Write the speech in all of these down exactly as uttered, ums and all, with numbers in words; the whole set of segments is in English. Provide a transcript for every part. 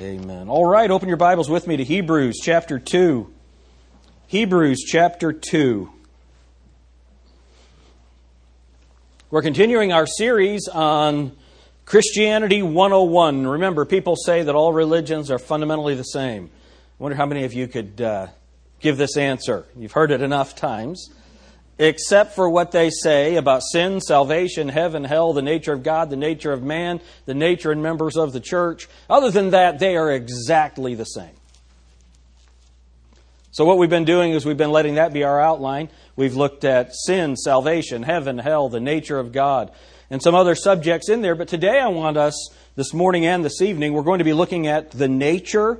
Amen. All right, open your Bibles with me to Hebrews chapter two. Hebrews chapter two. We're continuing our series on Christianity one oh one. Remember, people say that all religions are fundamentally the same. I wonder how many of you could uh, give this answer. You've heard it enough times. Except for what they say about sin, salvation, heaven, hell, the nature of God, the nature of man, the nature and members of the church. Other than that, they are exactly the same. So what we've been doing is we've been letting that be our outline. We've looked at sin, salvation, heaven, hell, the nature of God, and some other subjects in there. But today I want us, this morning and this evening, we're going to be looking at the nature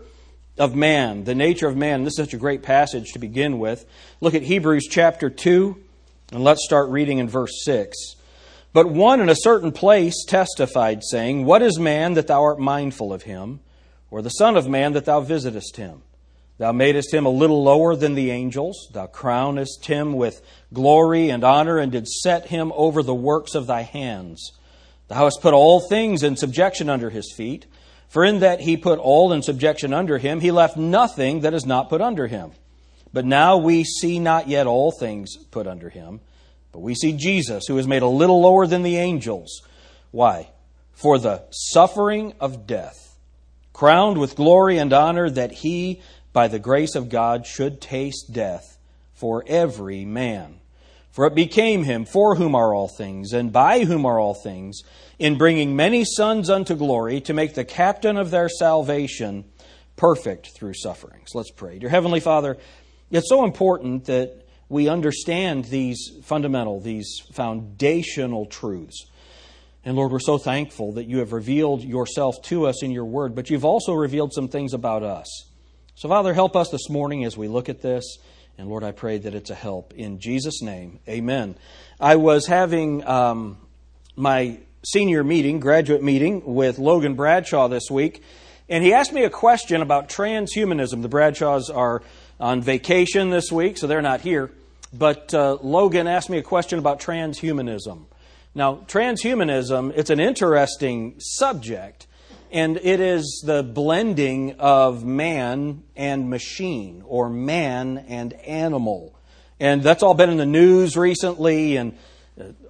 of man. The nature of man. This is such a great passage to begin with. Look at Hebrews chapter two. And let's start reading in verse six. But one in a certain place testified, saying, What is man that thou art mindful of him? Or the son of man that thou visitest him? Thou madest him a little lower than the angels. Thou crownest him with glory and honor, and didst set him over the works of thy hands. Thou hast put all things in subjection under his feet. For in that he put all in subjection under him, he left nothing that is not put under him. But now we see not yet all things put under him, but we see Jesus, who is made a little lower than the angels. Why? For the suffering of death, crowned with glory and honor, that he, by the grace of God, should taste death for every man. For it became him, for whom are all things, and by whom are all things, in bringing many sons unto glory, to make the captain of their salvation perfect through sufferings. Let's pray. Dear Heavenly Father, it's so important that we understand these fundamental, these foundational truths. And Lord, we're so thankful that you have revealed yourself to us in your word, but you've also revealed some things about us. So Father, help us this morning as we look at this. And Lord, I pray that it's a help. In Jesus' name, amen. I was having um, my senior meeting, graduate meeting, with Logan Bradshaw this week. And he asked me a question about transhumanism. The Bradshaws are on vacation this week, so they're not here. But uh, Logan asked me a question about transhumanism. Now, transhumanism, it's an interesting subject, and it is the blending of man and machine, or man and animal. And that's all been in the news recently, and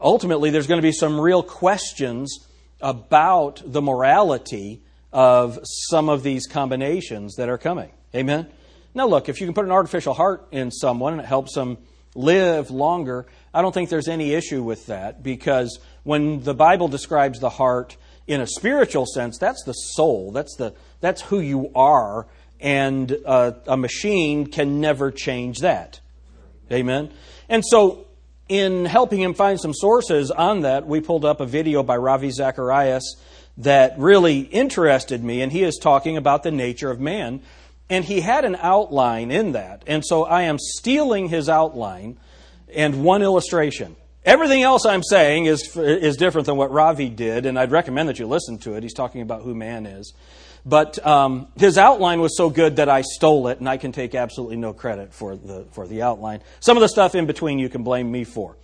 ultimately there's going to be some real questions about the morality of some of these combinations that are coming. Amen? Now, look, if you can put an artificial heart in someone and it helps them live longer, I don't think there's any issue with that, because when the Bible describes the heart in a spiritual sense, that's the soul. That's the that's who you are, and uh, a machine can never change that. Amen? And so, in helping him find some sources on that, we pulled up a video by Ravi Zacharias that really interested me, and he is talking about the nature of man. And he had an outline in that. And so I am stealing his outline and one illustration. Everything else I'm saying is is different than what Ravi did, and I'd recommend that you listen to it. He's talking about who man is. But um, his outline was so good that I stole it, and I can take absolutely no credit for the for the outline. Some of the stuff in between you can blame me for.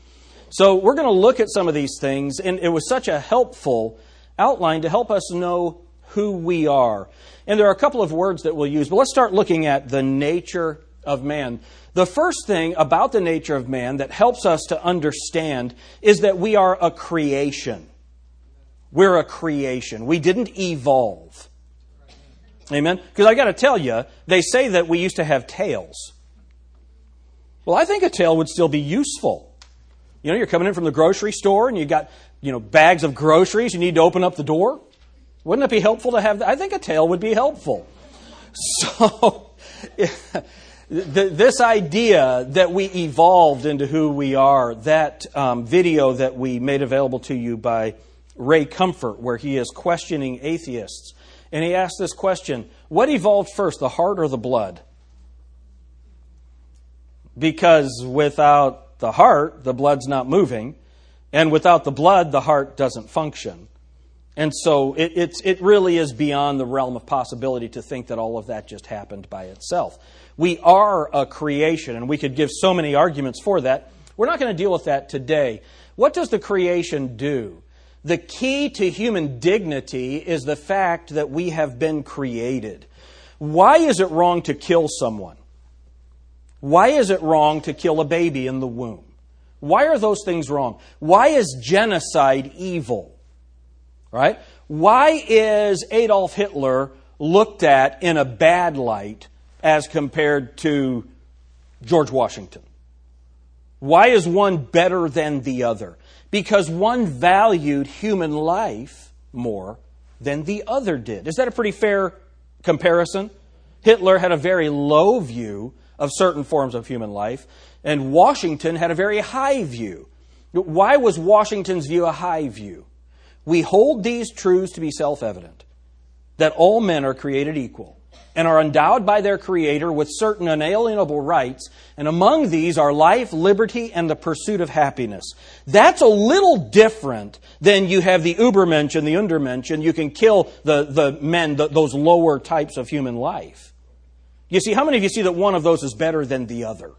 So we're going to look at some of these things, and it was such a helpful outline to help us know who we are. And there are a couple of words that we'll use, but let's start looking at the nature of man. The first thing about the nature of man that helps us to understand is that we are a creation. We're a creation. We didn't evolve. Amen? Because I got to tell you, they say that we used to have tails. Well, I think a tail would still be useful. You know, you're coming in from the grocery store and you got, you know, bags of groceries. You need to open up the door. Wouldn't it be helpful to have that? I think a tail would be helpful. So, this idea that we evolved into who we are, that um, video that we made available to you by Ray Comfort, where he is questioning atheists. And he asked this question, what evolved first, the heart or the blood? Because without the heart, the blood's not moving. And without the blood, the heart doesn't function. And so it, it's, it really is beyond the realm of possibility to think that all of that just happened by itself. We are a creation, and we could give so many arguments for that. We're not going to deal with that today. What does the creation do? The key to human dignity is the fact that we have been created. Why is it wrong to kill someone? Why is it wrong to kill a baby in the womb? Why are those things wrong? Why is genocide evil? Right? Why is Adolf Hitler looked at in a bad light as compared to George Washington? Why is one better than the other? Because one valued human life more than the other did. Is that a pretty fair comparison? Hitler had a very low view of certain forms of human life, and Washington had a very high view. Why was Washington's view a high view? We hold these truths to be self-evident, that all men are created equal and are endowed by their Creator with certain unalienable rights, and among these are life, liberty, and the pursuit of happiness. That's a little different than you have the Übermensch and the Untermensch, and you can kill the, the men, the, those lower types of human life. You see, how many of you see that one of those is better than the other?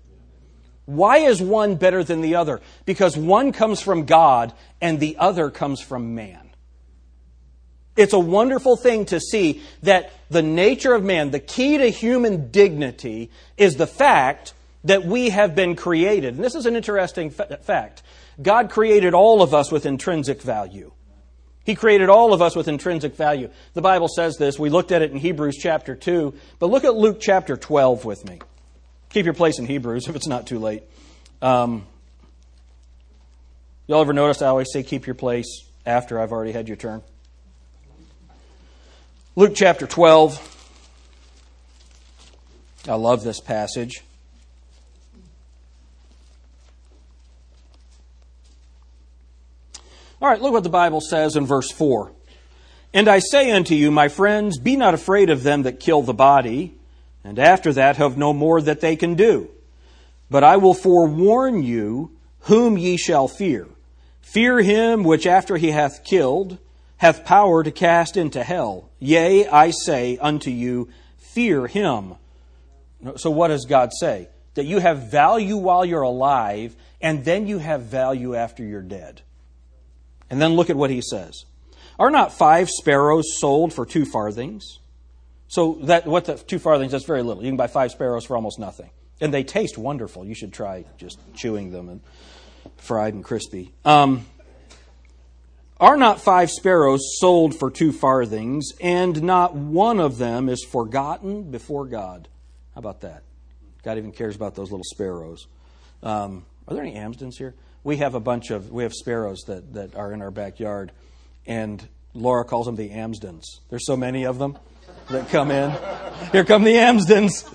Why is one better than the other? Because one comes from God and the other comes from man. It's a wonderful thing to see that the nature of man, the key to human dignity, is the fact that we have been created. And this is an interesting fa- fact. God created all of us with intrinsic value. He created all of us with intrinsic value. The Bible says this. We looked at it in Hebrews chapter two. But look at Luke chapter twelve with me. Keep your place in Hebrews if it's not too late. Um, y'all ever notice I always say keep your place after I've already had your turn? Luke chapter twelve. I love this passage. All right, look what the Bible says in verse four. "And I say unto you, my friends, be not afraid of them that kill the body, and after that have no more that they can do. But I will forewarn you whom ye shall fear. Fear him which after he hath killed hath power to cast into hell. Yea, I say unto you, fear him." So what does God say? That you have value while you're alive, and then you have value after you're dead. And then look at what he says. "Are not five sparrows sold for two farthings?" So that what the two farthings, that's very little. You can buy five sparrows for almost nothing. And they taste wonderful. You should try just chewing them and fried and crispy. Um "Are not five sparrows sold for two farthings, and not one of them is forgotten before God?" How about that? God even cares about those little sparrows. Um, are there any Amsdens here? We have a bunch of, we have sparrows that, that are in our backyard, and Laura calls them the Amsdens. There's so many of them that come in. Here come the Amsdens.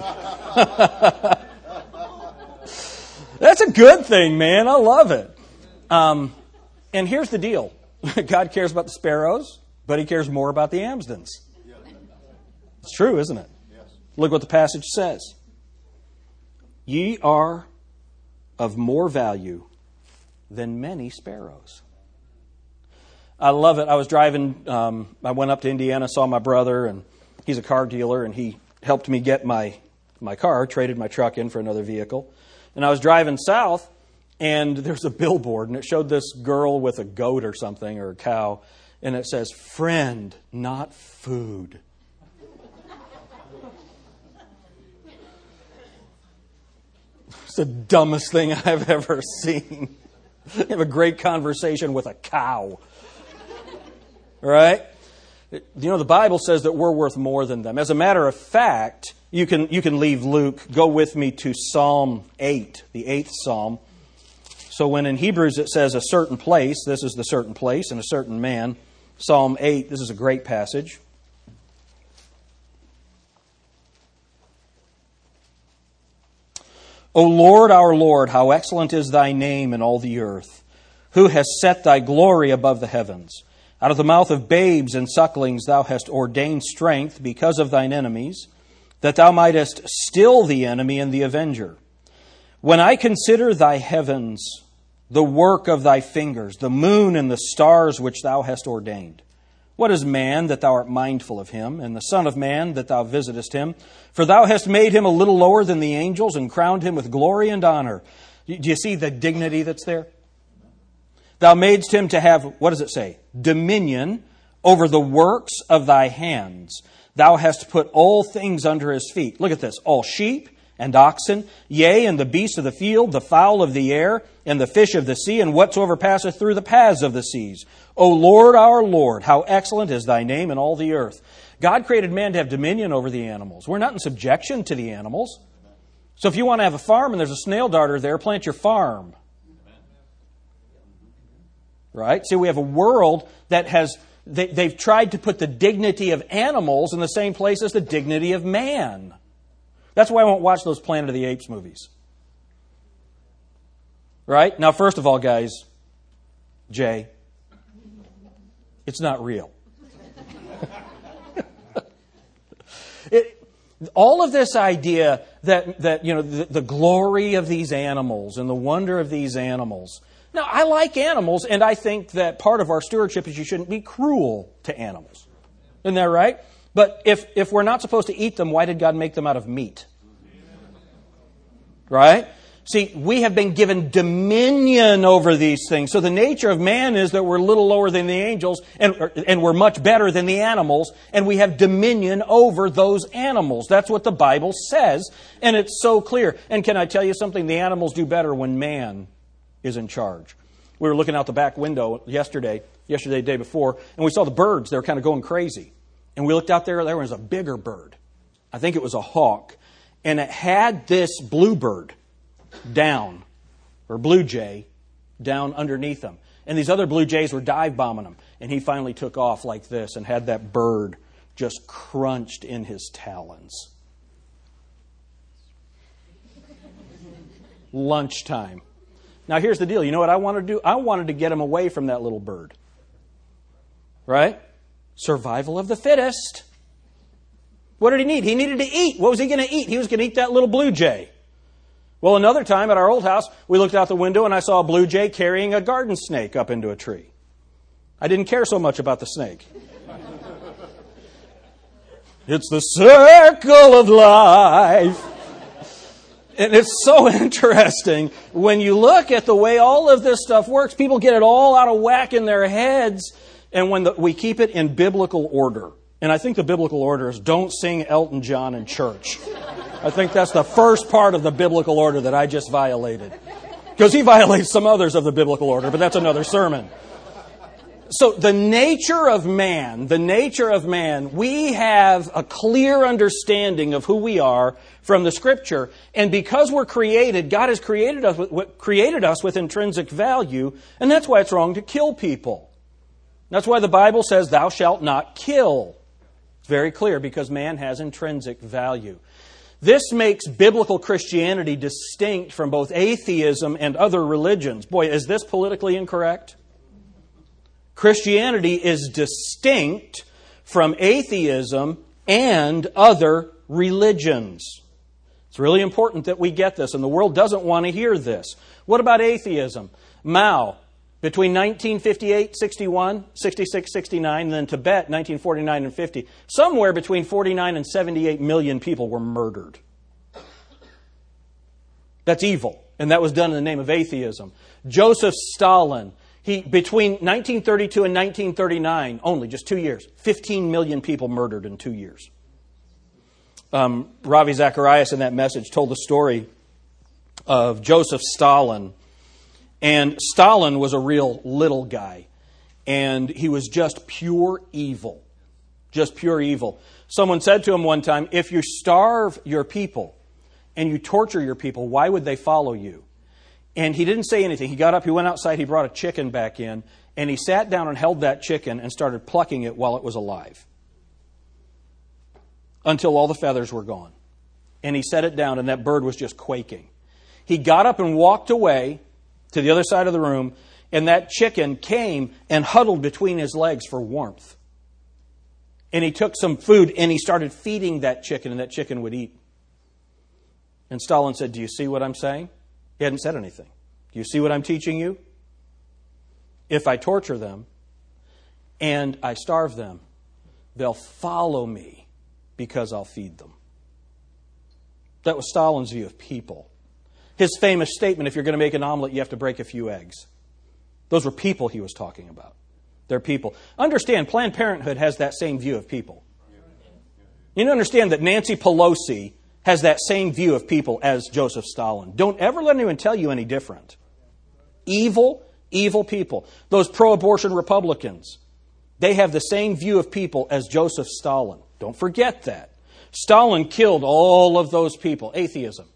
That's a good thing, man. I love it. Um, and here's the deal. God cares about the sparrows, but he cares more about the Amsdens. It's true, isn't it? Yes. Look what the passage says. "Ye are of more value than many sparrows." I love it. I was driving. Um, I went up to Indiana, saw my brother, and he's a car dealer, and he helped me get my, my car, traded my truck in for another vehicle. And I was driving south, and there's a billboard, and it showed this girl with a goat or something, or a cow, and it says, "Friend, not food." It's the dumbest thing I've ever seen. You have a great conversation with a cow. Right? You know, the Bible says that we're worth more than them. As a matter of fact, you can, you can leave Luke. Go with me to Psalm eight, the eighth Psalm. So when in Hebrews it says a certain place, this is the certain place, and a certain man. Psalm eight, this is a great passage. "O Lord, our Lord, how excellent is thy name in all the earth, who hast set thy glory above the heavens. Out of the mouth of babes and sucklings thou hast ordained strength because of thine enemies, that thou mightest still the enemy and the avenger. When I consider thy heavens, the work of thy fingers, the moon and the stars which thou hast ordained. What is man that thou art mindful of him, and the son of man that thou visitest him? For thou hast made him a little lower than the angels, and crowned him with glory and honor." Do you see the dignity that's there? Thou madest him to have, what does it say? Dominion over the works of thy hands. Thou hast put all things under his feet. Look at this. All sheep and oxen, yea, and the beasts of the field, the fowl of the air, and the fish of the sea, and whatsoever passeth through the paths of the seas. O Lord, our Lord, how excellent is thy name in all the earth. God created man to have dominion over the animals. We're not in subjection to the animals. So if you want to have a farm and there's a snail darter there, plant your farm. Right? See, we have a world that has, they, they've tried to put the dignity of animals in the same place as the dignity of man. That's why I won't watch those Planet of the Apes movies. Right? Now, first of all, guys, Jay, it's not real. It, all of this idea that, that you know, the, the glory of these animals and the wonder of these animals. Now, I like animals, and I think that part of our stewardship is you shouldn't be cruel to animals. Isn't that right? But if, if we're not supposed to eat them, why did God make them out of meat? Right? See, we have been given dominion over these things. So the nature of man is that we're a little lower than the angels, and, and we're much better than the animals, and we have dominion over those animals. That's what the Bible says, and it's so clear. And can I tell you something? The animals do better when man is in charge. We were looking out the back window yesterday, yesterday, the day before, and we saw the birds. They were kind of going crazy. And we looked out there, there was a bigger bird. I think it was a hawk. And it had this bluebird down, or blue jay, down underneath him. And these other blue jays were dive bombing him. And he finally took off like this and had that bird just crunched in his talons. Lunchtime. Now, here's the deal. You know what I wanted to do? I wanted to get him away from that little bird. Right? Survival of the fittest. What did he need? He needed to eat. What was he going to eat? He was going to eat that little blue jay. Well, another time at our old house, we looked out the window and I saw a blue jay carrying a garden snake up into a tree. I didn't care so much about the snake. It's the circle of life. And it's so interesting when you look at the way all of this stuff works. People get it all out of whack in their heads, and when the, we keep it in biblical order. And I think the biblical order is don't sing Elton John in church. I think that's the first part of the biblical order that I just violated, because he violates some others of the biblical order, but that's another sermon. So the nature of man, the nature of man, we have a clear understanding of who we are from the Scripture. And because we're created, God has created us with, created us with intrinsic value. And that's why it's wrong to kill people. That's why the Bible says, thou shalt not kill. It's very clear, because man has intrinsic value. This makes biblical Christianity distinct from both atheism and other religions. Boy, is this politically incorrect? Christianity is distinct from atheism and other religions. It's really important that we get this, and the world doesn't want to hear this. What about atheism? Mao, between nineteen fifty-eight, sixty-one, sixty-six, sixty-nine, and then Tibet, nineteen forty-nine and fifty. Somewhere between forty-nine and seventy-eight million people were murdered. That's evil, and that was done in the name of atheism. Joseph Stalin, He, between nineteen thirty-two and nineteen thirty-nine, only just two years, fifteen million people murdered in two years. Um, Ravi Zacharias in that message told the story of Joseph Stalin. And Stalin was a real little guy. And he was just pure evil. Just pure evil. Someone said to him one time, if you starve your people and you torture your people, why would they follow you? And he didn't say anything. He got up, he went outside, he brought a chicken back in, and he sat down and held that chicken and started plucking it while it was alive until all the feathers were gone. And he set it down, and that bird was just quaking. He got up and walked away to the other side of the room, and that chicken came and huddled between his legs for warmth. And he took some food, and he started feeding that chicken, and that chicken would eat. And Stalin said, do you see what I'm saying? He hadn't said anything. Do you see what I'm teaching you? If I torture them and I starve them, they'll follow me because I'll feed them. That was Stalin's view of people. His famous statement, if you're going to make an omelet, you have to break a few eggs. Those were people he was talking about. They're people. Understand, Planned Parenthood has that same view of people. You need to understand that Nancy Pelosi has that same view of people as Joseph Stalin. Don't ever let anyone tell you any different. Evil, evil people. Those pro-abortion Republicans, they have the same view of people as Joseph Stalin. Don't forget that. Stalin killed all of those people. Atheism.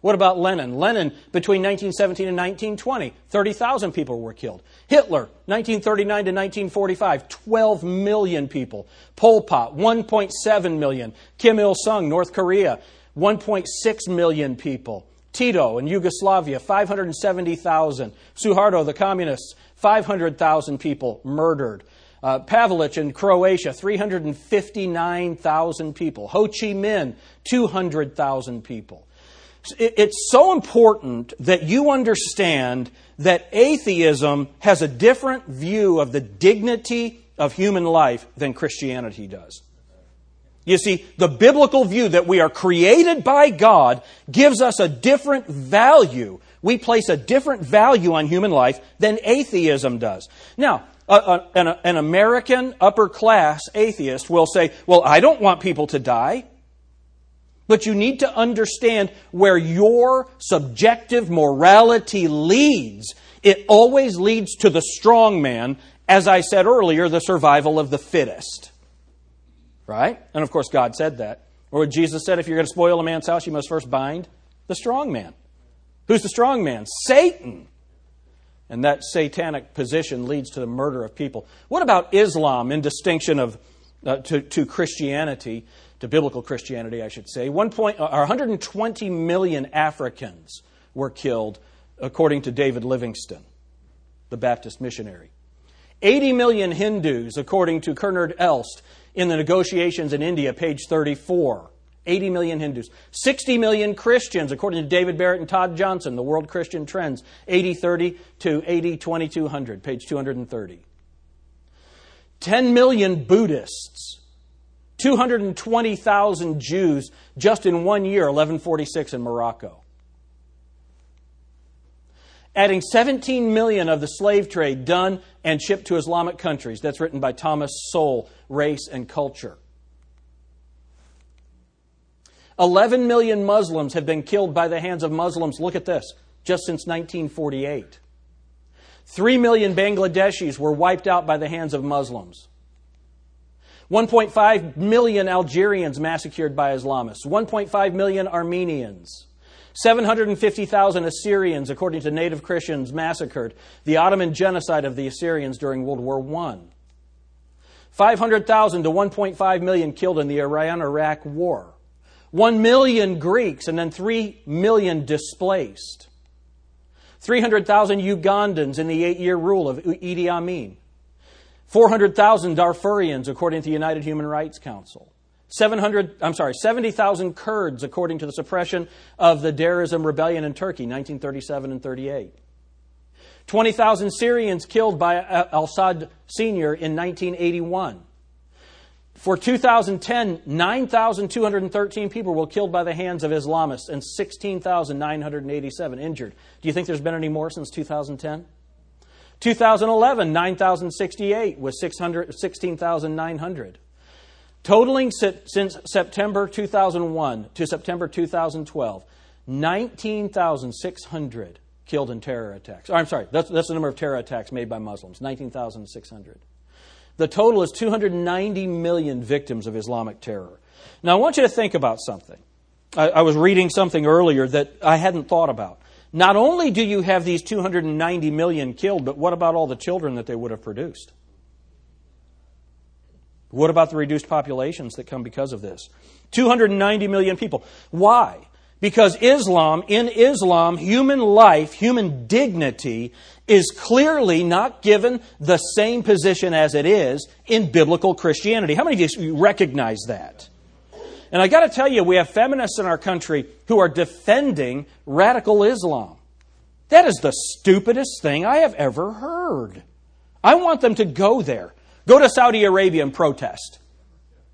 What about Lenin? Lenin, between nineteen seventeen and nineteen twenty, thirty thousand people were killed. Hitler, nineteen thirty-nine to nineteen forty-five, twelve million people. Pol Pot, one point seven million. Kim Il-sung, North Korea, one point six million people. Tito in Yugoslavia, five hundred seventy thousand. Suharto, the communists, five hundred thousand people murdered. Uh, Pavelić in Croatia, three hundred fifty-nine thousand people. Ho Chi Minh, two hundred thousand people. It's so important that you understand that atheism has a different view of the dignity of human life than Christianity does. You see, the biblical view that we are created by God gives us a different value. We place a different value on human life than atheism does. Now, a, a, an, an American upper-class atheist will say, well, I don't want people to die. But you need to understand where your subjective morality leads. It always leads to the strong man, as I said earlier, the survival of the fittest. Right? And of course, God said that. Or Jesus said, if you're going to spoil a man's house, you must first bind the strong man. Who's the strong man? Satan. And that satanic position leads to the murder of people. What about Islam in distinction of uh, to, to Christianity? To biblical Christianity, I should say, one point, or one hundred twenty million Africans were killed, according to David Livingstone, the Baptist missionary. eighty million Hindus, according to Koenraad Elst, in the negotiations in India, page thirty-four. eighty million Hindus. sixty million Christians, according to David Barrett and Todd Johnson, The World Christian Trends, eighty thirty to eighty twenty-two hundred, page two hundred thirty. ten million Buddhists. two hundred twenty thousand Jews just in one year, eleven forty-six in Morocco. Adding seventeen million of the slave trade done and shipped to Islamic countries. That's written by Thomas Sowell, Race and Culture. eleven million Muslims have been killed by the hands of Muslims. Look at this, just since nineteen forty-eight. three million Bangladeshis were wiped out by the hands of Muslims. one point five million Algerians massacred by Islamists. one point five million Armenians. seven hundred fifty thousand Assyrians, according to native Christians, massacred. The Ottoman genocide of the Assyrians during World War One. five hundred thousand to one point five million killed in the Iran-Iraq War. one million Greeks and then three million displaced. three hundred thousand Ugandans in the eight-year rule of Idi Amin. four hundred thousand Darfurians, according to the United Human Rights Council. seven hundred, I'm sorry, seventy thousand Kurds, according to the suppression of the Darism Rebellion in Turkey, nineteen thirty-seven and thirty-eight. twenty thousand Syrians killed by Assad Senior in nineteen eighty-one. For two thousand ten, nine thousand two hundred thirteen people were killed by the hands of Islamists and sixteen thousand nine hundred eighty-seven injured. Do you think there's been any more since two thousand ten? two thousand eleven, nine thousand sixty-eight with sixteen thousand nine hundred. Totaling since September two thousand one to September two thousand twelve, nineteen thousand six hundred killed in terror attacks. Or, I'm sorry, that's, that's the number of terror attacks made by Muslims, nineteen thousand six hundred. The total is two hundred ninety million victims of Islamic terror. Now, I want you to think about something. I, I was reading something earlier that I hadn't thought about. Not only do you have these two hundred ninety million killed, but what about all the children that they would have produced? What about the reduced populations that come because of this? two hundred ninety million people. Why? Because Islam, in Islam, human life, human dignity is clearly not given the same position as it is in biblical Christianity. How many of you recognize that? And I got to tell you, we have feminists in our country who are defending radical Islam. That is the stupidest thing I have ever heard. I want them to go there. Go to Saudi Arabia and protest.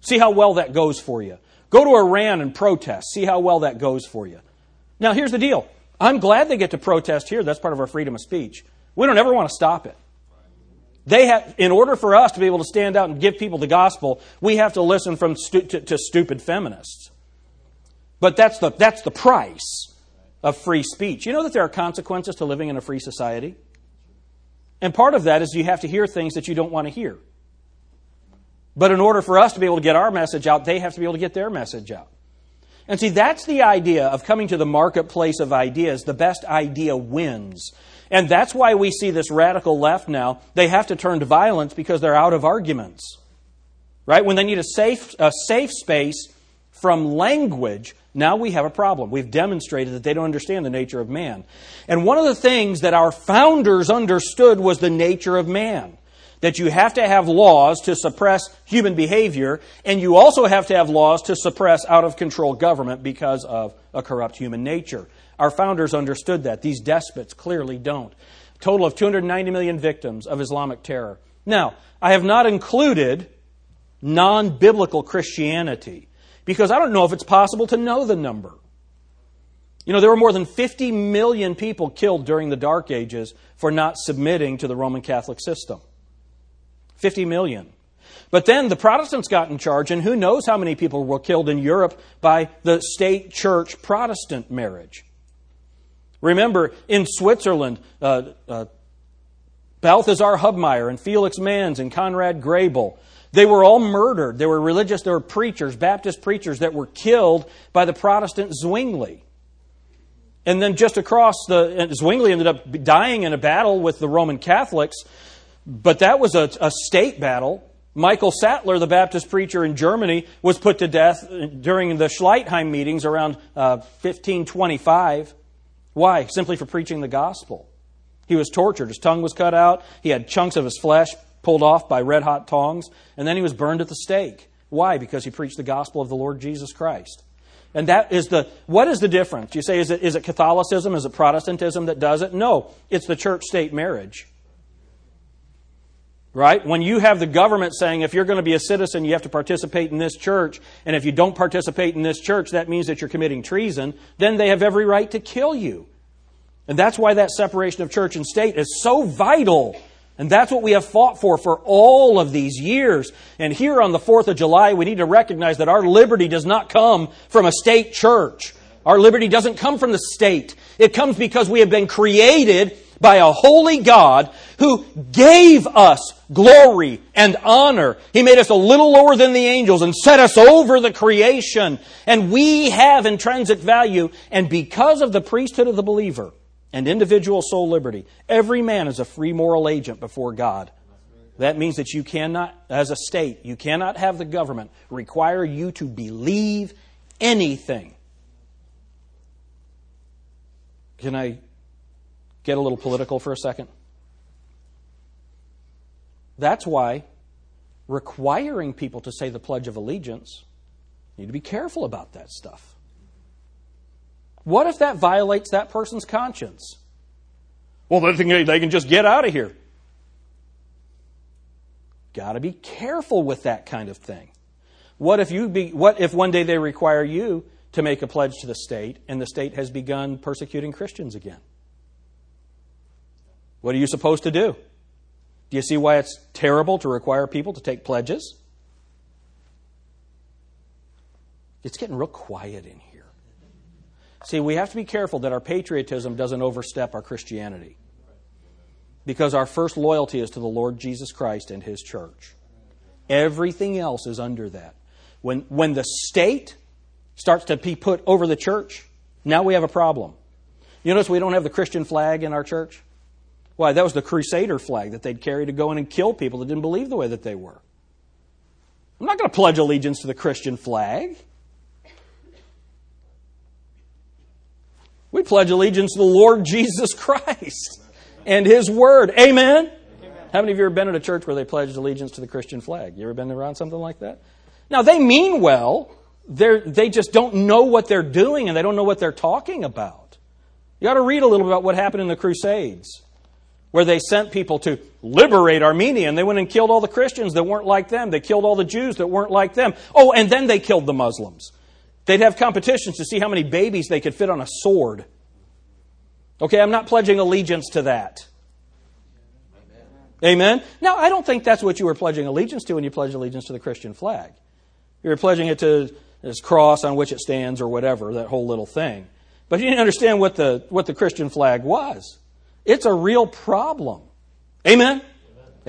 See how well that goes for you. Go to Iran and protest. See how well that goes for you. Now, here's the deal. I'm glad they get to protest here. That's part of our freedom of speech. We don't ever want to stop it. They have, in order for us to be able to stand out and give people the gospel, we have to listen from stu- to, to stupid feminists. But that's the that's the price of free speech. You know that there are consequences to living in a free society? And part of that is you have to hear things that you don't want to hear. But in order for us to be able to get our message out, they have to be able to get their message out. And see, that's the idea of coming to the marketplace of ideas. The best idea wins. And that's why we see this radical left now. They have to turn to violence because they're out of arguments. Right? When they need a safe, a safe space from language, now we have a problem. We've demonstrated that they don't understand the nature of man. And one of the things that our founders understood was the nature of man. That you have to have laws to suppress human behavior, and you also have to have laws to suppress out-of-control government because of a corrupt human nature. Our founders understood that. These despots clearly don't. A total of two hundred ninety million victims of Islamic terror. Now, I have not included non-biblical Christianity, because I don't know if it's possible to know the number. You know, there were more than fifty million people killed during the Dark Ages for not submitting to the Roman Catholic system. fifty million. But then the Protestants got in charge, and who knows how many people were killed in Europe by the state church Protestant marriage. Remember, in Switzerland, uh, uh, Balthazar Hubmeier and Felix Manns and Conrad Grebel, they were all murdered. They were religious, they were preachers, Baptist preachers that were killed by the Protestant Zwingli. And then just across the, and Zwingli ended up dying in a battle with the Roman Catholics. But that was a, a state battle. Michael Sattler, the Baptist preacher in Germany, was put to death during the Schleitheim meetings around uh, fifteen twenty-five. Why? Simply for preaching the gospel. He was tortured. His tongue was cut out. He had chunks of his flesh pulled off by red-hot tongs. And then he was burned at the stake. Why? Because he preached the gospel of the Lord Jesus Christ. And that is the, what is the difference? You say, is it, is it Catholicism? Is it Protestantism that does it? No, it's the church-state marriage. Right? When you have the government saying, if you're going to be a citizen, you have to participate in this church, and if you don't participate in this church, that means that you're committing treason, then they have every right to kill you. And that's why that separation of church and state is so vital. And that's what we have fought for for all of these years. And here on the fourth of July, we need to recognize that our liberty does not come from a state church. Our liberty doesn't come from the state. It comes because we have been created by a holy God who gave us glory and honor. He made us a little lower than the angels and set us over the creation. And we have intrinsic value. And because of the priesthood of the believer and individual soul liberty, every man is a free moral agent before God. That means that you cannot, as a state, you cannot have the government require you to believe anything. Can I get a little political for a second? That's why requiring people to say the Pledge of Allegiance, you need to be careful about that stuff. What if that violates that person's conscience? Well, they think they can just get out of here. Got to be careful with that kind of thing. What if you be? What if one day they require you to make a pledge to the state, and the state has begun persecuting Christians again? What are you supposed to do? Do you see why it's terrible to require people to take pledges? It's getting real quiet in here. See, we have to be careful that our patriotism doesn't overstep our Christianity, because our first loyalty is to the Lord Jesus Christ and His church. Everything else is under that. When, when the state starts to be put over the church, now we have a problem. You notice we don't have the Christian flag in our church? Why, that was the Crusader flag that they'd carry to go in and kill people that didn't believe the way that they were. I'm not going to pledge allegiance to the Christian flag. We pledge allegiance to the Lord Jesus Christ and His Word. Amen? Amen. How many of you have been at a church where they pledged allegiance to the Christian flag? You ever been around something like that? Now, they mean well. They're, they just don't know what they're doing, and they don't know what they're talking about. You got to read a little about what happened in the Crusades, where they sent people to liberate Armenia, and they went and killed all the Christians that weren't like them. They killed all the Jews that weren't like them. Oh, and then they killed the Muslims. They'd have competitions to see how many babies they could fit on a sword. Okay, I'm not pledging allegiance to that. Amen? Now, I don't think that's what you were pledging allegiance to when you pledged allegiance to the Christian flag. You were pledging it to this cross on which it stands or whatever, that whole little thing. But you didn't understand what the what the Christian flag was. It's a real problem. Amen?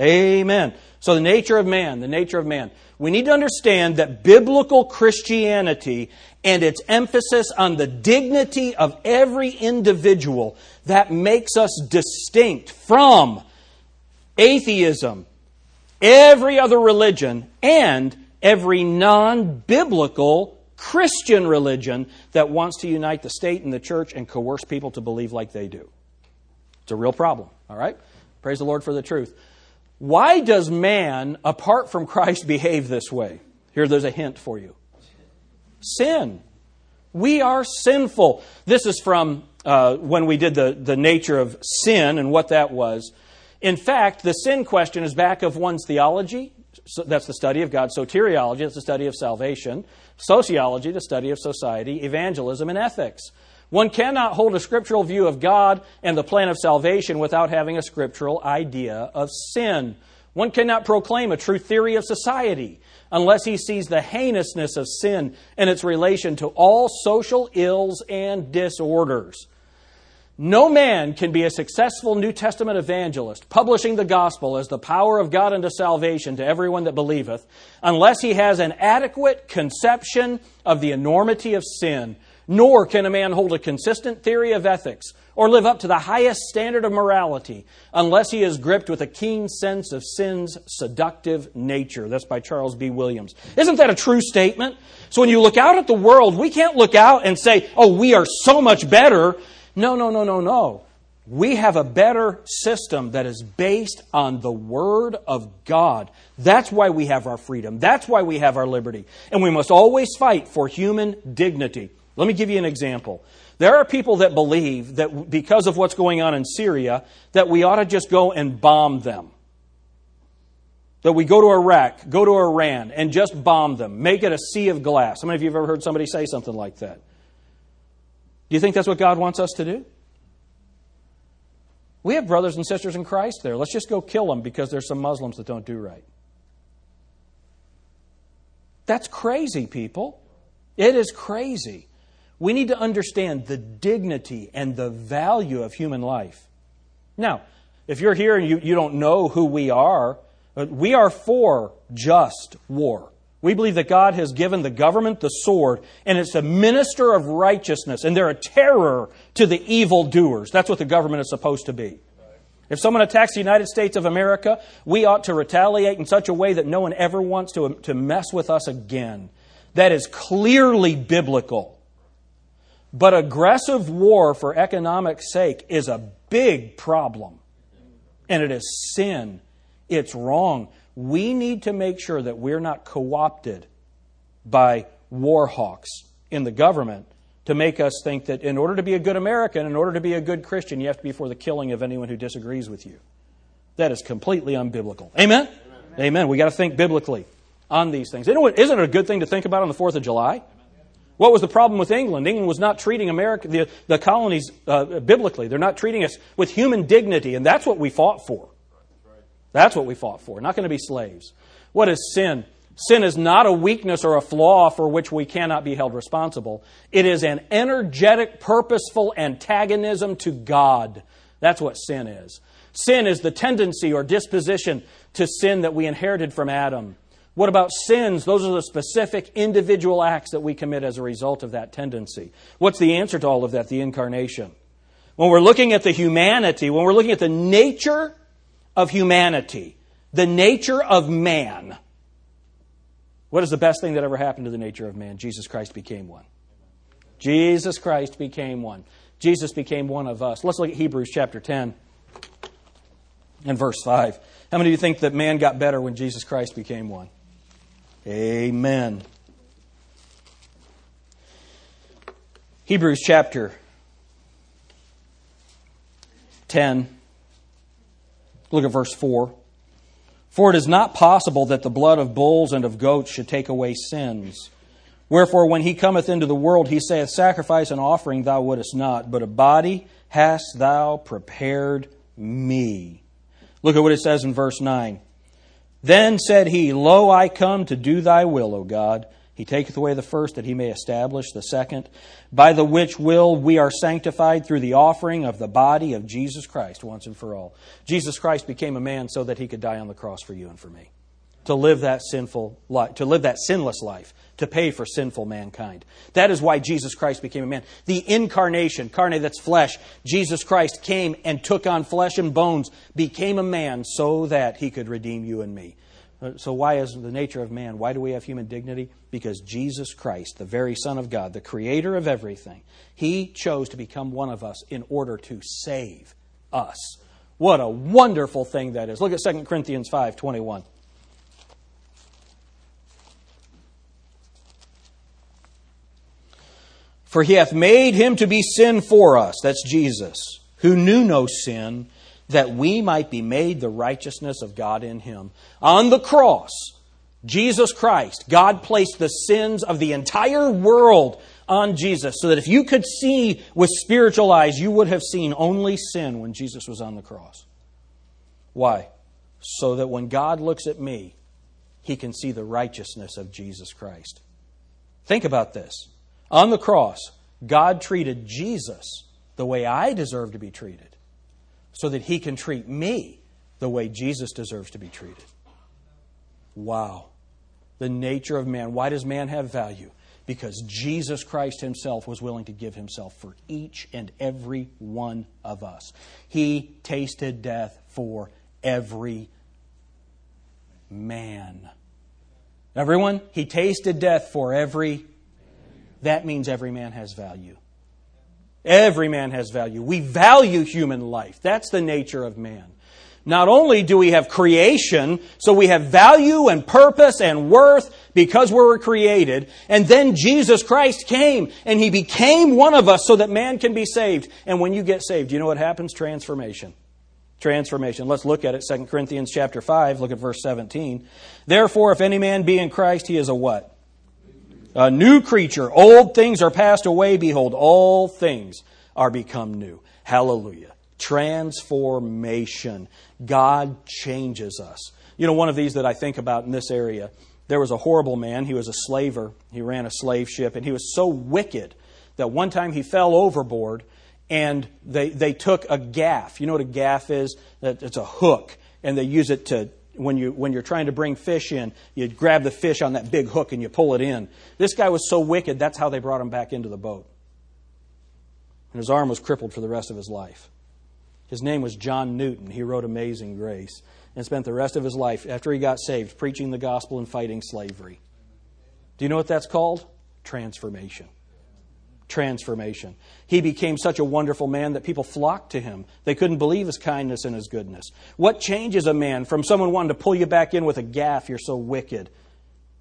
Amen? Amen. So the nature of man, the nature of man. We need to understand that biblical Christianity and its emphasis on the dignity of every individual, that makes us distinct from atheism, every other religion, and every non-biblical Christian religion that wants to unite the state and the church and coerce people to believe like they do. It's a real problem, all right? Praise the Lord for the truth. Why does man, apart from Christ, behave this way? Here, there's a hint for you. Sin. We are sinful. This is from uh, when we did the, the nature of sin and what that was. In fact, the sin question is back of one's theology. So that's the study of God. Soteriology, that's the study of salvation. Sociology, the study of society. Evangelism and ethics. One cannot hold a scriptural view of God and the plan of salvation without having a scriptural idea of sin. One cannot proclaim a true theory of society unless he sees the heinousness of sin and its relation to all social ills and disorders. No man can be a successful New Testament evangelist, publishing the gospel as the power of God unto salvation to everyone that believeth, unless he has an adequate conception of the enormity of sin. Nor can a man hold a consistent theory of ethics or live up to the highest standard of morality unless he is gripped with a keen sense of sin's seductive nature. That's by Charles B. Williams. Isn't that a true statement? So when you look out at the world, we can't look out and say, oh, we are so much better. No, no, no, no, no. We have a better system that is based on the Word of God. That's why we have our freedom. That's why we have our liberty. And we must always fight for human dignity. Let me give you an example. There are people that believe that because of what's going on in Syria, that we ought to just go and bomb them. That we go to Iraq, go to Iran, and just bomb them. Make it a sea of glass. How many of you have ever heard somebody say something like that? Do you think that's what God wants us to do? We have brothers and sisters in Christ there. Let's just go kill them because there's some Muslims that don't do right. That's crazy, people. It is crazy. We need to understand the dignity and the value of human life. Now, if you're here and you, you don't know who we are, we are for just war. We believe that God has given the government the sword, and it's a minister of righteousness, and they're a terror to the evildoers. That's what the government is supposed to be. If someone attacks the United States of America, we ought to retaliate in such a way that no one ever wants to, to mess with us again. That is clearly biblical. But aggressive war for economic sake is a big problem. And it is sin. It's wrong. We need to make sure that we're not co-opted by war hawks in the government to make us think that in order to be a good American, in order to be a good Christian, you have to be for the killing of anyone who disagrees with you. That is completely unbiblical. Amen? Amen. Amen. We've got to think biblically on these things. Isn't it a good thing to think about on the fourth of July? What was the problem with England? England was not treating America, the, the colonies uh, biblically. They're not treating us with human dignity, and that's what we fought for. That's what we fought for. We're not going to be slaves. What is sin? Sin is not a weakness or a flaw for which we cannot be held responsible. It is an energetic, purposeful antagonism to God. That's what sin is. Sin is the tendency or disposition to sin that we inherited from Adam. What about sins? Those are the specific individual acts that we commit as a result of that tendency. What's the answer to all of that? The incarnation. When we're looking at the humanity, when we're looking at the nature of humanity, the nature of man. What is the best thing that ever happened to the nature of man? Jesus Christ became one. Jesus Christ became one. Jesus became one of us. Let's look at Hebrews chapter ten and verse five. How many of you think that man got better when Jesus Christ became one? Amen. Hebrews chapter ten. Look at verse four. For it is not possible that the blood of bulls and of goats should take away sins. Wherefore, when he cometh into the world, he saith, sacrifice and offering thou wouldest not, but a body hast thou prepared me. Look at what it says in verse nine. Then said he, Lo, I come to do thy will, O God. He taketh away the first, that he may establish the second, by the which will we are sanctified through the offering of the body of Jesus Christ once and for all. Jesus Christ became a man so that he could die on the cross for you and for me, to live that sinful life, to live that sinless life, to pay for sinful mankind. That is why Jesus Christ became a man. The incarnation, carne, that's flesh. Jesus Christ came and took on flesh and bones, became a man so that he could redeem you and me. So why is the nature of man? Why do we have human dignity? Because Jesus Christ, the very Son of God, the creator of everything, he chose to become one of us in order to save us. What a wonderful thing that is. Look at Second Corinthians five twenty-one. For he hath made him to be sin for us, that's Jesus, who knew no sin, that we might be made the righteousness of God in him. On the cross, Jesus Christ, God placed the sins of the entire world on Jesus, so that if you could see with spiritual eyes, you would have seen only sin when Jesus was on the cross. Why? So that when God looks at me, he can see the righteousness of Jesus Christ. Think about this. On the cross, God treated Jesus the way I deserve to be treated, so that he can treat me the way Jesus deserves to be treated. Wow. The nature of man. Why does man have value? Because Jesus Christ himself was willing to give himself for each and every one of us. He tasted death for every man. Everyone, he tasted death for every. That means every man has value. Every man has value. We value human life. That's the nature of man. Not only do we have creation, so we have value and purpose and worth because we were created. And then Jesus Christ came and he became one of us so that man can be saved. And when you get saved, you know what happens? Transformation. Transformation. Let's look at it. Second Corinthians chapter five, look at verse seventeen. Therefore, if any man be in Christ, he is a what? A new creature, old things are passed away. Behold, all things are become new. Hallelujah. Transformation. God changes us. You know, one of these that I think about in this area, there was a horrible man. He was a slaver. He ran a slave ship, and he was so wicked that one time he fell overboard, and they, they took a gaff. You know what a gaff is? It's a hook, and they use it to... When, you, when you're trying to bring fish in, you grab the fish on that big hook and you pull it in. This guy was so wicked, that's how they brought him back into the boat. And his arm was crippled for the rest of his life. His name was John Newton. He wrote Amazing Grace and spent the rest of his life, after he got saved, preaching the gospel and fighting slavery. Do you know what that's called? Transformation. Transformation. He became such a wonderful man that people flocked to him. They couldn't believe his kindness and his goodness. What changes a man from someone wanting to pull you back in with a gaff, you're so wicked,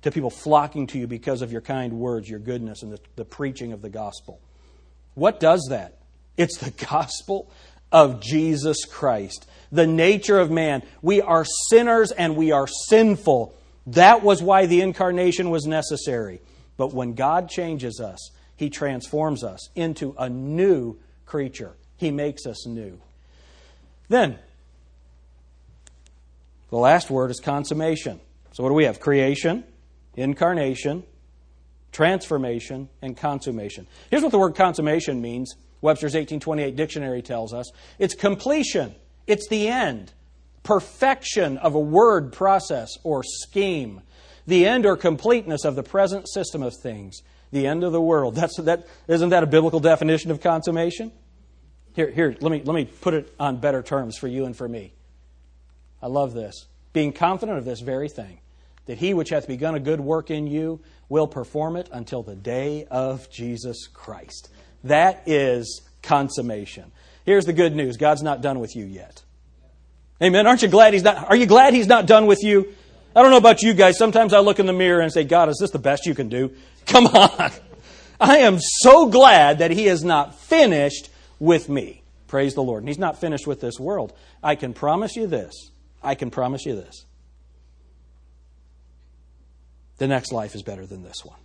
to people flocking to you because of your kind words, your goodness, and the, the preaching of the gospel? What does that? It's the gospel of Jesus Christ. The nature of man. We are sinners and we are sinful. That was why the incarnation was necessary. But when God changes us, he transforms us into a new creature. He makes us new. Then, the last word is consummation. So what do we have? Creation, incarnation, transformation, and consummation. Here's what the word consummation means. Webster's eighteen twenty-eight dictionary tells us. It's completion. It's the end. Perfection of a word, process, or scheme. The end or completeness of the present system of things. The end of the world. That's, that, isn't that a biblical definition of consummation? Here, here. Let me let me put it on better terms for you and for me. I love this. Being confident of this very thing, that he which hath begun a good work in you will perform it until the day of Jesus Christ. That is consummation. Here's the good news. God's not done with you yet. Amen. Aren't you glad he's not? Are you glad he's not done with you? I don't know about you guys. Sometimes I look in the mirror and say, God, is this the best you can do? Come on. I am so glad that he is not finished with me. Praise the Lord. And he's not finished with this world. I can promise you this. I can promise you this. The next life is better than this one.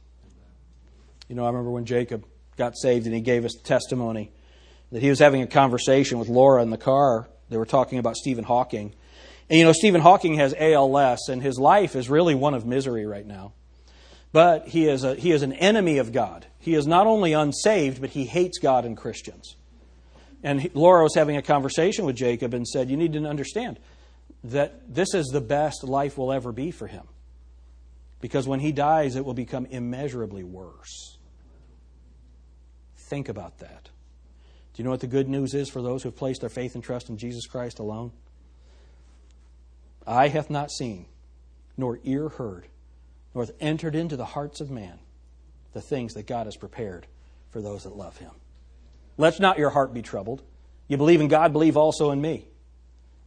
You know, I remember when Jacob got saved and he gave us testimony that he was having a conversation with Laura in the car. They were talking about Stephen Hawking. And, you know, Stephen Hawking has A L S, and his life is really one of misery right now. But he is a, he is an enemy of God. He is not only unsaved, but he hates God and Christians. And he, Laura was having a conversation with Jacob and said, you need to understand that this is the best life will ever be for him. Because when he dies, it will become immeasurably worse. Think about that. Do you know what the good news is for those who have placed their faith and trust in Jesus Christ alone? Eye hath not seen, nor ear heard, nor hath entered into the hearts of man the things that God has prepared for those that love Him. Let not your heart be troubled. You believe in God, believe also in me.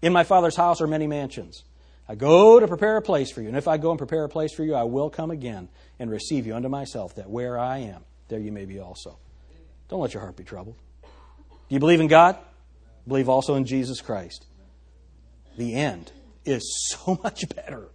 In my Father's house are many mansions. I go to prepare a place for you, and if I go and prepare a place for you, I will come again and receive you unto myself, that where I am, there you may be also. Don't let your heart be troubled. Do you believe in God? Believe also in Jesus Christ. The end is so much better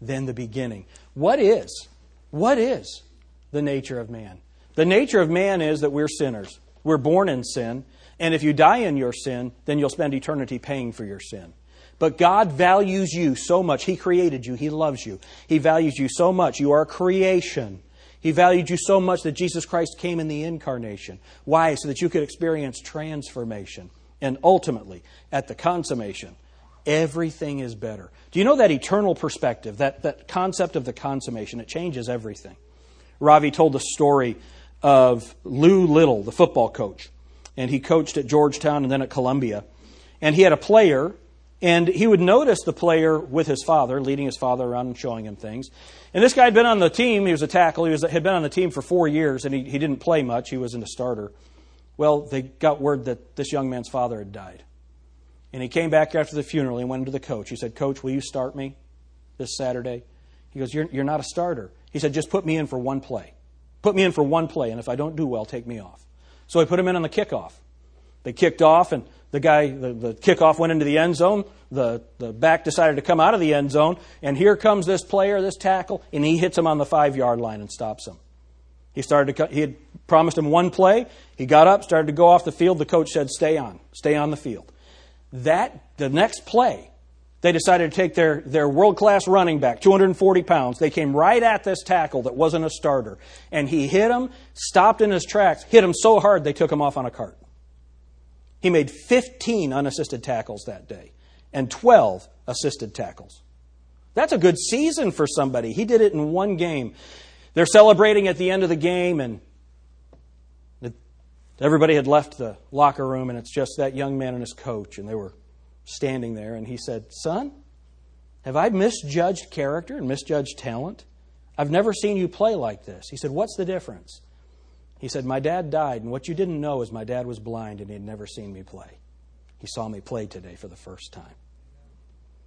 than the beginning. What is? What is the nature of man? The nature of man is that we're sinners. We're born in sin, and if you die in your sin, then you'll spend eternity paying for your sin. But God values you so much. He created you. He loves you. He values you so much. You are a creation. He valued you so much that Jesus Christ came in the incarnation. Why? So that you could experience transformation. And ultimately, at the consummation, everything is better. Do you know that eternal perspective, that, that concept of the consummation? It changes everything. Ravi told the story of Lou Little, the football coach. And he coached at Georgetown and then at Columbia. And he had a player. And he would notice the player with his father, leading his father around and showing him things. And this guy had been on the team. He was a tackle. He was, had been on the team for four years, and he, he didn't play much. He wasn't a starter. Well, they got word that this young man's father had died. And he came back after the funeral. He went to the coach. He said, Coach, will you start me this Saturday? He goes, you're, you're not a starter. He said, just put me in for one play. Put me in for one play, and if I don't do well, take me off. So he put him in on the kickoff. They kicked off, and the guy, the, the kickoff went into the end zone. The, the back decided to come out of the end zone. And here comes this player, this tackle, and he hits him on the five-yard line and stops him. He started to, he had promised him one play. He got up, started to go off the field. The coach said, stay on. Stay on the field. That, the next play, they decided to take their, their world-class running back, two hundred forty pounds. They came right at this tackle that wasn't a starter. And he hit him, stopped in his tracks, hit him so hard they took him off on a cart. He made fifteen unassisted tackles that day and twelve assisted tackles. That's a good season for somebody. He did it in one game. They're celebrating at the end of the game, and everybody had left the locker room, and it's just that young man and his coach, and they were standing there, and he said, Son, have I misjudged character and misjudged talent? I've never seen you play like this. He said, What's the difference? He said, My dad died, and what you didn't know is my dad was blind and he had never seen me play. He saw me play today for the first time.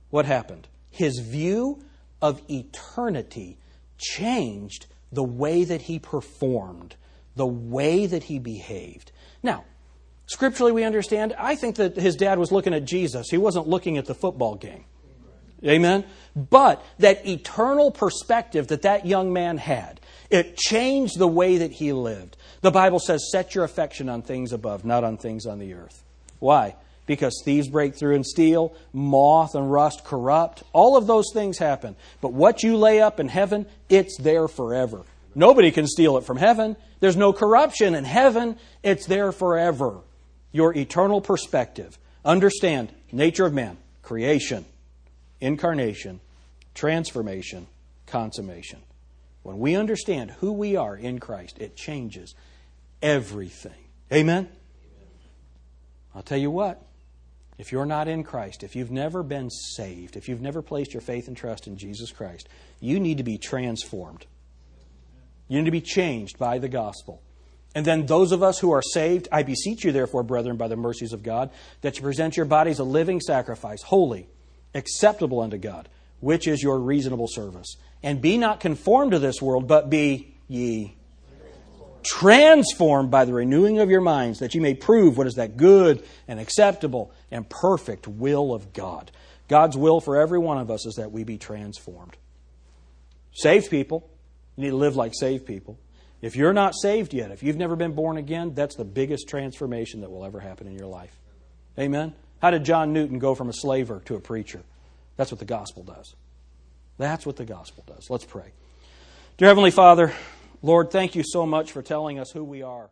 What happened? His view of eternity changed the way that he performed, the way that he behaved. Now, scripturally we understand, I think that his dad was looking at Jesus. He wasn't looking at the football game. Amen? But that eternal perspective that that young man had, it changed the way that he lived. The Bible says, set your affection on things above, not on things on the earth. Why? Because thieves break through and steal, moth and rust corrupt. All of those things happen. But what you lay up in heaven, it's there forever. Nobody can steal it from heaven. There's no corruption in heaven. It's there forever. Your eternal perspective. Understand, nature of man, creation, incarnation, transformation, consummation. When we understand who we are in Christ, it changes everything. Amen? I'll tell you what. If you're not in Christ, if you've never been saved, if you've never placed your faith and trust in Jesus Christ, you need to be transformed. You need to be changed by the gospel. And then those of us who are saved, I beseech you therefore, brethren, by the mercies of God, that you present your bodies a living sacrifice, holy, acceptable unto God, which is your reasonable service. And be not conformed to this world, but be ye transformed by the renewing of your minds, that you may prove what is that good and acceptable and perfect will of God. God's will for every one of us is that we be transformed. Saved people, you need to live like saved people. If you're not saved yet, if you've never been born again, that's the biggest transformation that will ever happen in your life. Amen? How did John Newton go from a slaver to a preacher? That's what the gospel does. That's what the gospel does. Let's pray. Dear Heavenly Father, Lord, thank you so much for telling us who we are.